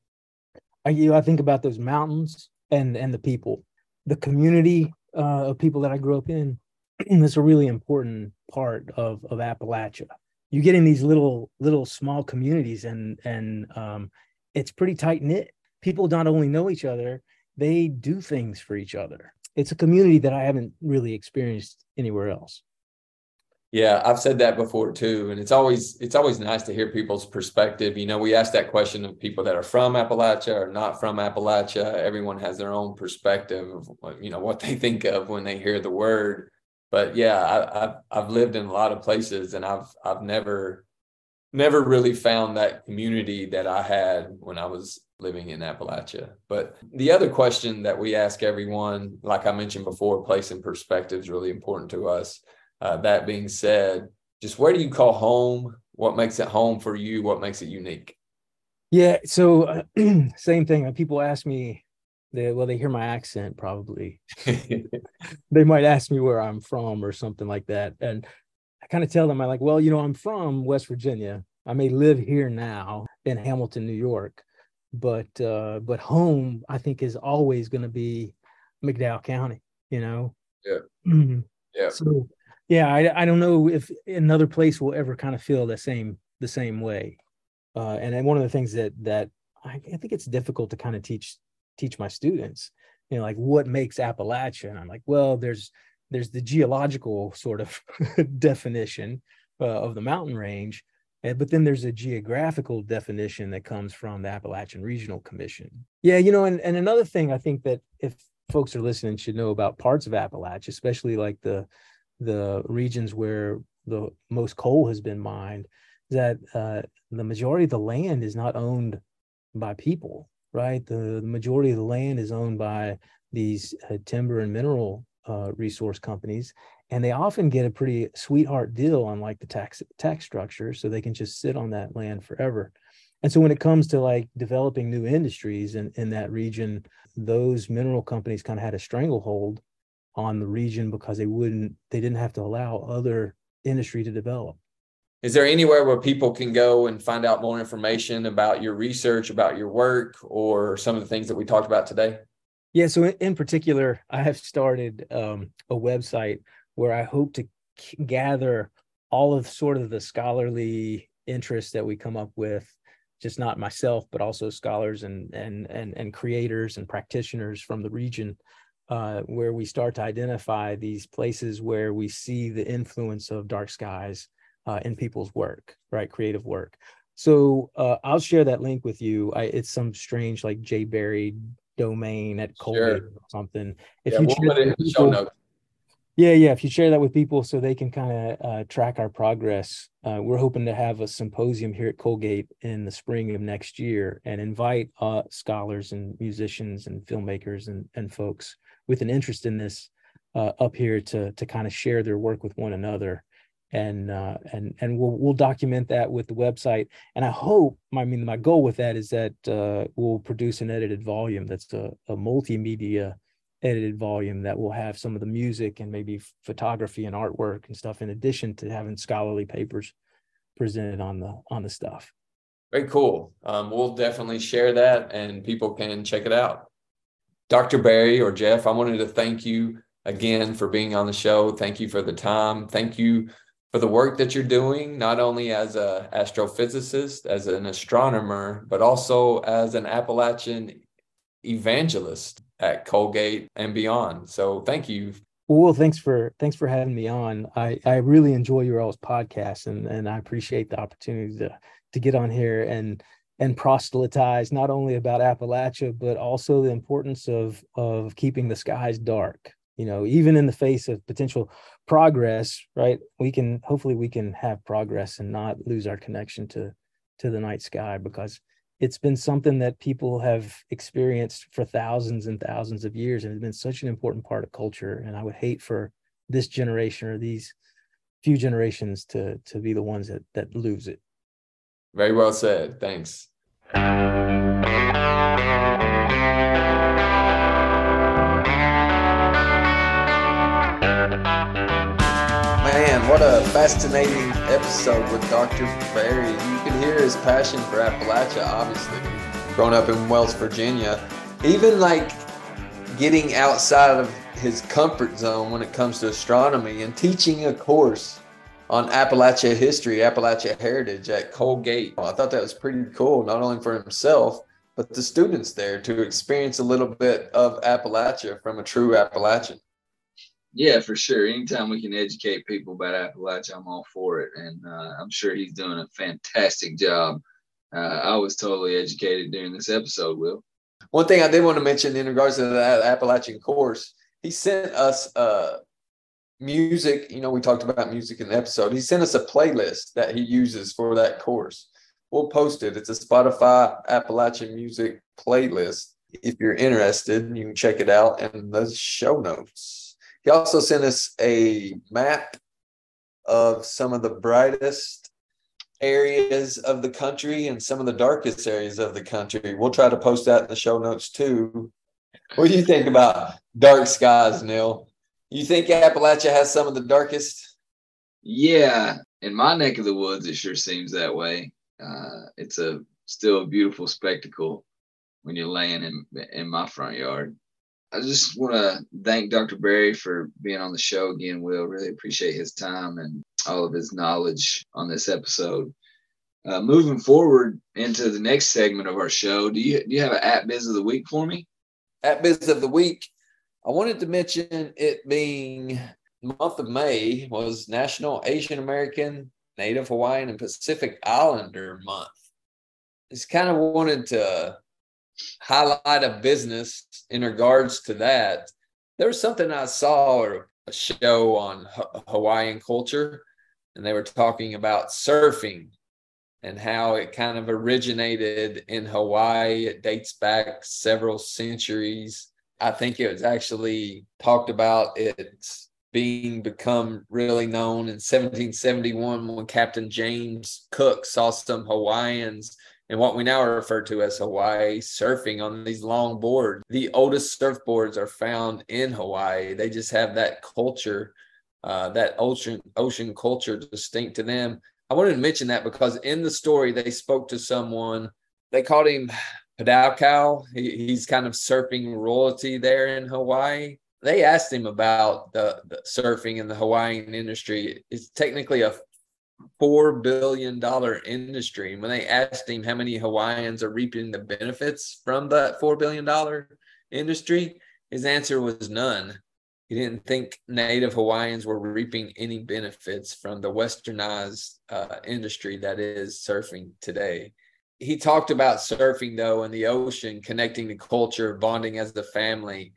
I think about those mountains and the people, the community of people that I grew up in. That's a really important part of Appalachia. You get in these little small communities and it's pretty tight knit. People not only know each other, they do things for each other. It's a community that I haven't really experienced anywhere else. Yeah, I've said that before too. And it's always nice to hear people's perspective. You know, we ask that question of people that are from Appalachia or not from Appalachia. Everyone has their own perspective of, you know, what they think of when they hear the word. But yeah, I've lived in a lot of places, and I've never really found that community that I had when I was living in Appalachia. But the other question that we ask everyone, like I mentioned before, place and perspective is really important to us. That being said, just where do you call home? What makes it home for you? What makes it unique? Yeah, so same thing. People ask me. They hear my accent probably. They might ask me where I'm from or something like that. And I kind of tell them, I'm from West Virginia. I may live here now in Hamilton, New York, but home, I think, is always going to be McDowell County, you know? Yeah. Mm-hmm. Yeah. So, yeah, I don't know if another place will ever kind of feel the same way. And one of the things that I think it's difficult to kind of teach my students, you know, like what makes Appalachia. And I'm like, well, there's the geological sort of definition of the mountain range, but then there's a geographical definition that comes from the Appalachian Regional Commission. Yeah, you know, and another thing I think that if folks are listening should know about parts of Appalachia, especially like the regions where the most coal has been mined, that the majority of the land is not owned by people. Right. The majority of the land is owned by these timber and mineral resource companies, and they often get a pretty sweetheart deal on like the tax structure, so they can just sit on that land forever. And so when it comes to like developing new industries in that region, those mineral companies kind of had a stranglehold on the region because they didn't have to allow other industry to develop. Is there anywhere where people can go and find out more information about your research, about your work, or some of the things that we talked about today? Yeah. So in particular, I have started a website where I hope to gather all of sort of the scholarly interests that we come up with, just not myself, but also scholars and creators and practitioners from the region, where we start to identify these places where we see the influence of dark skies in people's work, right? Creative work. So I'll share that link with you. It's some strange like J. Bary domain at Colgate or something. If you share that with people so they can kind of track our progress, we're hoping to have a symposium here at Colgate in the spring of next year and invite scholars and musicians and filmmakers and folks with an interest in this up here to kind of share their work with one another. And we'll document that with the website. And I hope, my goal with that is that we'll produce an edited volume that's a multimedia edited volume that will have some of the music and maybe photography and artwork and stuff, in addition to having scholarly papers presented on the stuff. Very cool. We'll definitely share that and people can check it out. Dr. Bary or Jeff, I wanted to thank you again for being on the show. Thank you for the time. Thank you for the work that you're doing, not only as an astrophysicist, as an astronomer, but also as an Appalachian evangelist at Colgate and beyond. So thank you. Well, thanks for having me on. I really enjoy your all's podcast, and I appreciate the opportunity to get on here and proselytize not only about Appalachia, but also the importance of keeping the skies dark. You know, even in the face of potential progress, right? Hopefully we can have progress and not lose our connection to the night sky, because it's been something that people have experienced for thousands and thousands of years, and it's been such an important part of culture. And I would hate for this generation or these few generations to be the ones that lose it. Very well said. Thanks. What a fascinating episode with Dr. Bary. You can hear his passion for Appalachia, obviously. Growing up in Welch, Virginia, even like getting outside of his comfort zone when it comes to astronomy and teaching a course on Appalachia history, Appalachia heritage at Colgate. I thought that was pretty cool, not only for himself, but the students there to experience a little bit of Appalachia from a true Appalachian. Yeah, for sure. Anytime we can educate people about Appalachia, I'm all for it. And I'm sure he's doing a fantastic job. I was totally educated during this episode, Will. One thing I did want to mention in regards to the Appalachian course, he sent us music. You know, we talked about music in the episode. He sent us a playlist that he uses for that course. We'll post it. It's a Spotify Appalachian music playlist. If you're interested, you can check it out in the show notes. He also sent us a map of some of the brightest areas of the country and some of the darkest areas of the country. We'll try to post that in the show notes too. What do you think about dark skies, Neil? You think Appalachia has some of the darkest? Yeah, in my neck of the woods, it sure seems that way. It's still a beautiful spectacle when you're laying in my front yard. I just want to thank Dr. Bary for being on the show again, Will. Really appreciate his time and all of his knowledge on this episode. Moving forward into the next segment of our show, do you have an App Biz of the Week for me? App Biz of the Week. I wanted to mention it being the month of May was National Asian American, Native Hawaiian, and Pacific Islander Month. Just kind of wanted to highlight a business in regards to that. There was something I saw or a show on Hawaiian culture, and they were talking about surfing and how it kind of originated in Hawaii. It dates back several centuries. I think it was actually talked about it become really known in 1771 when Captain James Cook saw some Hawaiians and what we now refer to as Hawaii surfing on these long boards. The oldest surfboards are found in Hawaii. They just have that culture, that ocean culture distinct to them. I wanted to mention that because in the story, they spoke to someone, they called him Padaucow. He's kind of surfing royalty there in Hawaii. They asked him about the surfing in the Hawaiian industry. It's technically a $4 billion industry. And when they asked him how many Hawaiians are reaping the benefits from that $4 billion industry, his answer was none. He didn't think Native Hawaiians were reaping any benefits from the westernized industry that is surfing today. He talked about surfing, though, in the ocean, connecting to culture, bonding as the family.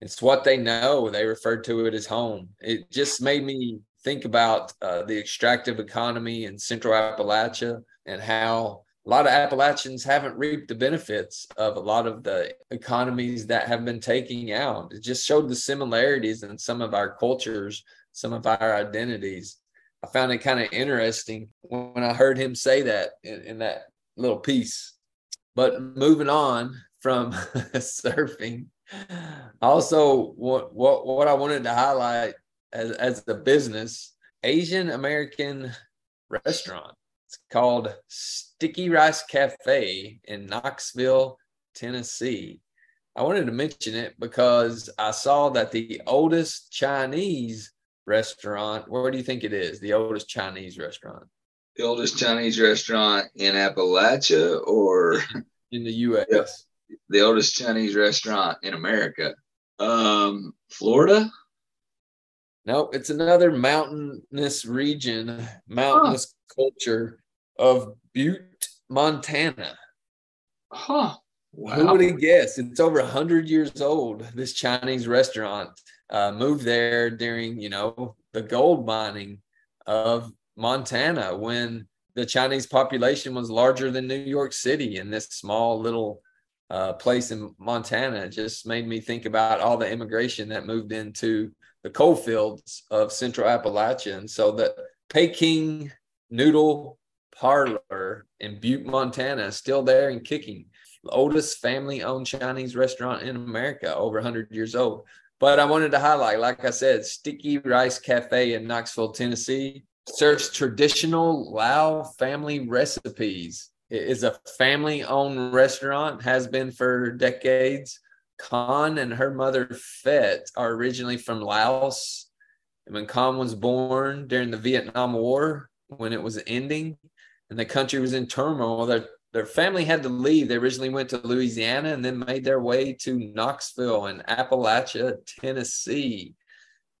It's what they know. They referred to it as home. It just made me think about the extractive economy in Central Appalachia and how a lot of Appalachians haven't reaped the benefits of a lot of the economies that have been taking out. It just showed the similarities in some of our cultures, some of our identities. I found it kind of interesting when I heard him say that in that little piece. But moving on from surfing, also, what I wanted to highlight as the business, Asian American restaurant. It's called Sticky Rice Cafe in Knoxville, Tennessee. I wanted to mention it because I saw that the oldest Chinese restaurant, where do you think it is? The oldest Chinese restaurant? The oldest Chinese restaurant in Appalachia or? In the U.S. Yep. The oldest Chinese restaurant in America. Florida? Nope, it's another mountainous region, mountainous culture of Butte, Montana. Huh. Wow. Who would have guessed? It's over 100 years old. This Chinese restaurant moved there during, the gold mining of Montana when the Chinese population was larger than New York City in this small little place in Montana. It just made me think about all the immigration that moved into the coal fields of Central Appalachia. And so the Peking Noodle Parlor in Butte, Montana is still there and kicking. The oldest family-owned Chinese restaurant in America, over 100 years old. But I wanted to highlight, like I said, Sticky Rice Cafe in Knoxville, Tennessee serves traditional Lao family recipes. It is a family-owned restaurant, has been for decades. Khan and her mother, Phet, are originally from Laos. And when Khan was born during the Vietnam War, when it was ending, and the country was in turmoil, their family had to leave. They originally went to Louisiana and then made their way to Knoxville in Appalachia, Tennessee.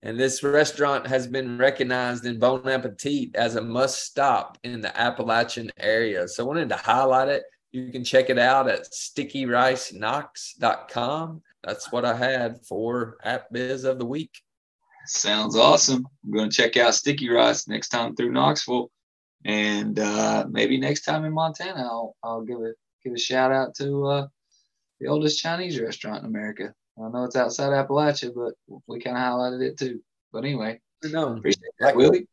And this restaurant has been recognized in Bon Appetit as a must-stop in the Appalachian area. So I wanted to highlight it. You can check it out at stickyriceKnox.com. That's what I had for App Biz of the Week. Sounds awesome. I'm going to check out Sticky Rice next time through Knoxville. And maybe next time in Montana, I'll give a shout-out to the oldest Chinese restaurant in America. I know it's outside Appalachia, but we kind of highlighted it too. But anyway, appreciate that, Willie.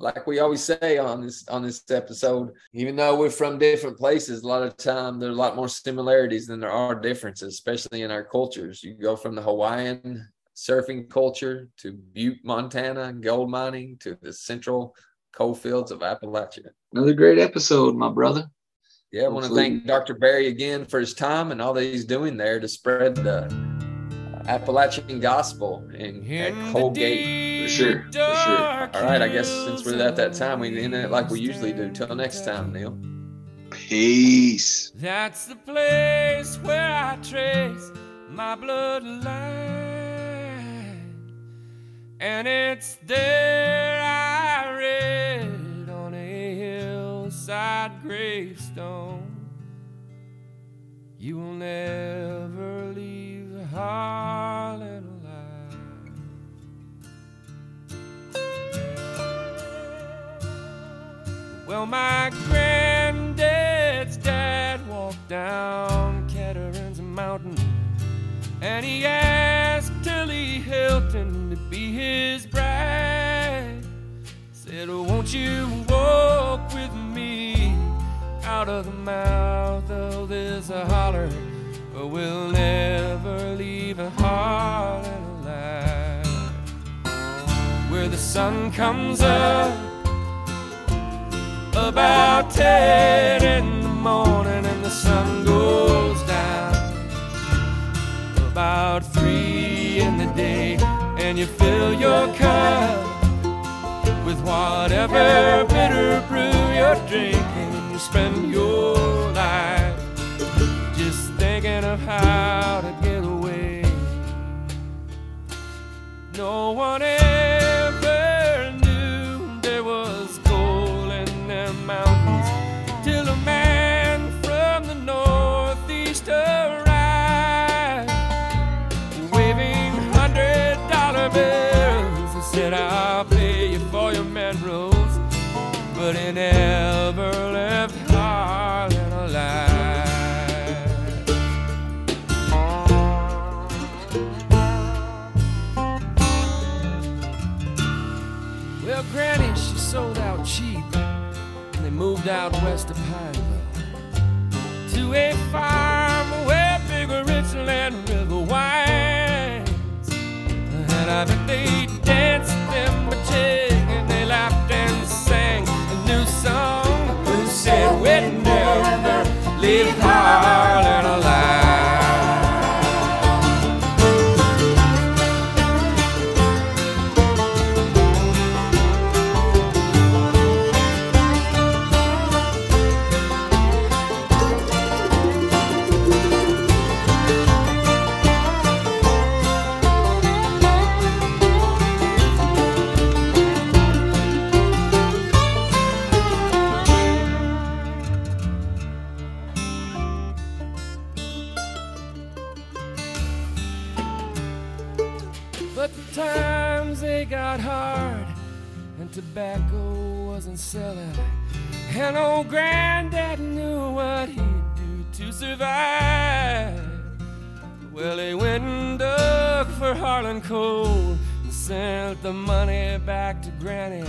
Like we always say on this episode, even though we're from different places, a lot of time there are a lot more similarities than there are differences, especially in our cultures. You go from the Hawaiian surfing culture to Butte, Montana, gold mining to the central coal fields of Appalachia. Another great episode, my brother. Yeah, I want to thank Dr. Bary again for his time and all that he's doing there to spread the Appalachian gospel at Colgate. For sure. All right, I guess since we're at that time, we end it like we usually do. Till next time, Neil. Peace. That's the place where I trace my bloodline, and it's there I read on a hillside gravestone, you will never leave Harlan alive. Well, my granddad's dad walked down Caterans Mountain, and he asked Tilly Hilton to be his bride. Said, oh, won't you walk with me out of the mountain? south of this holler, but we'll never leave a holler alive. Where the sun comes up about 10 in the morning and the sun goes down about 3 in the day, and you fill your cup with whatever bitter brew you're drinking. You spend your life just thinking of how to get away. No one ever knew there was coal in their mountains till a man from the northeast arrived, waving $100 bills. He said, "I'll pay you for your minerals, but he never left Harlan alive." Well, Granny, she sold out cheap, and they moved out west of Pineville to a farm where big Richland River winds. And I bet they danced them a jig, and they laughed and sang new song. Who said we'd never leave Harlan alive. Tobacco wasn't selling, and old Granddad knew what he'd do to survive. Well, he went and dug for Harlan coal and sent the money back to Granny,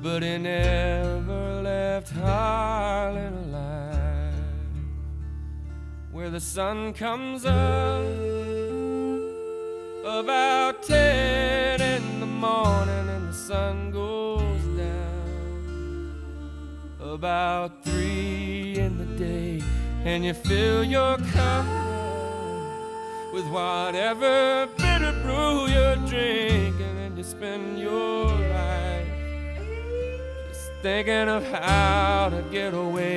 but he never left Harlan alive. Where the sun comes up about 10 in the morning and the sun goes down about 3 in the day, and you fill your cup with whatever bitter brew you're drinking, and you spend your life just thinking of how to get away.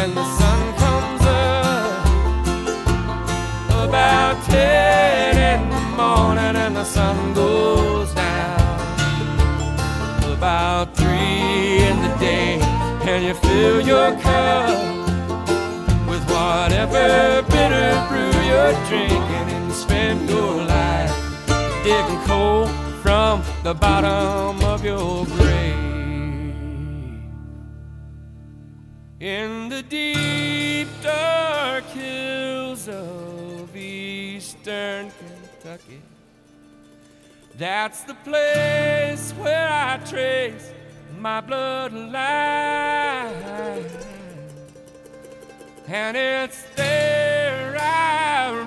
And the sun comes up about 10 in the morning and the sun goes down about 3 in the day, and you fill your cup with whatever bitter brew you're drinking, and you spend your life digging coal from the bottom of your grave. In the deep dark hills of eastern Kentucky, that's the place where I trace my bloodline, and it's there I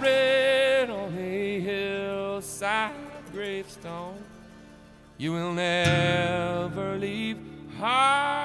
read on a hillside gravestone, "You will never leave Harlan."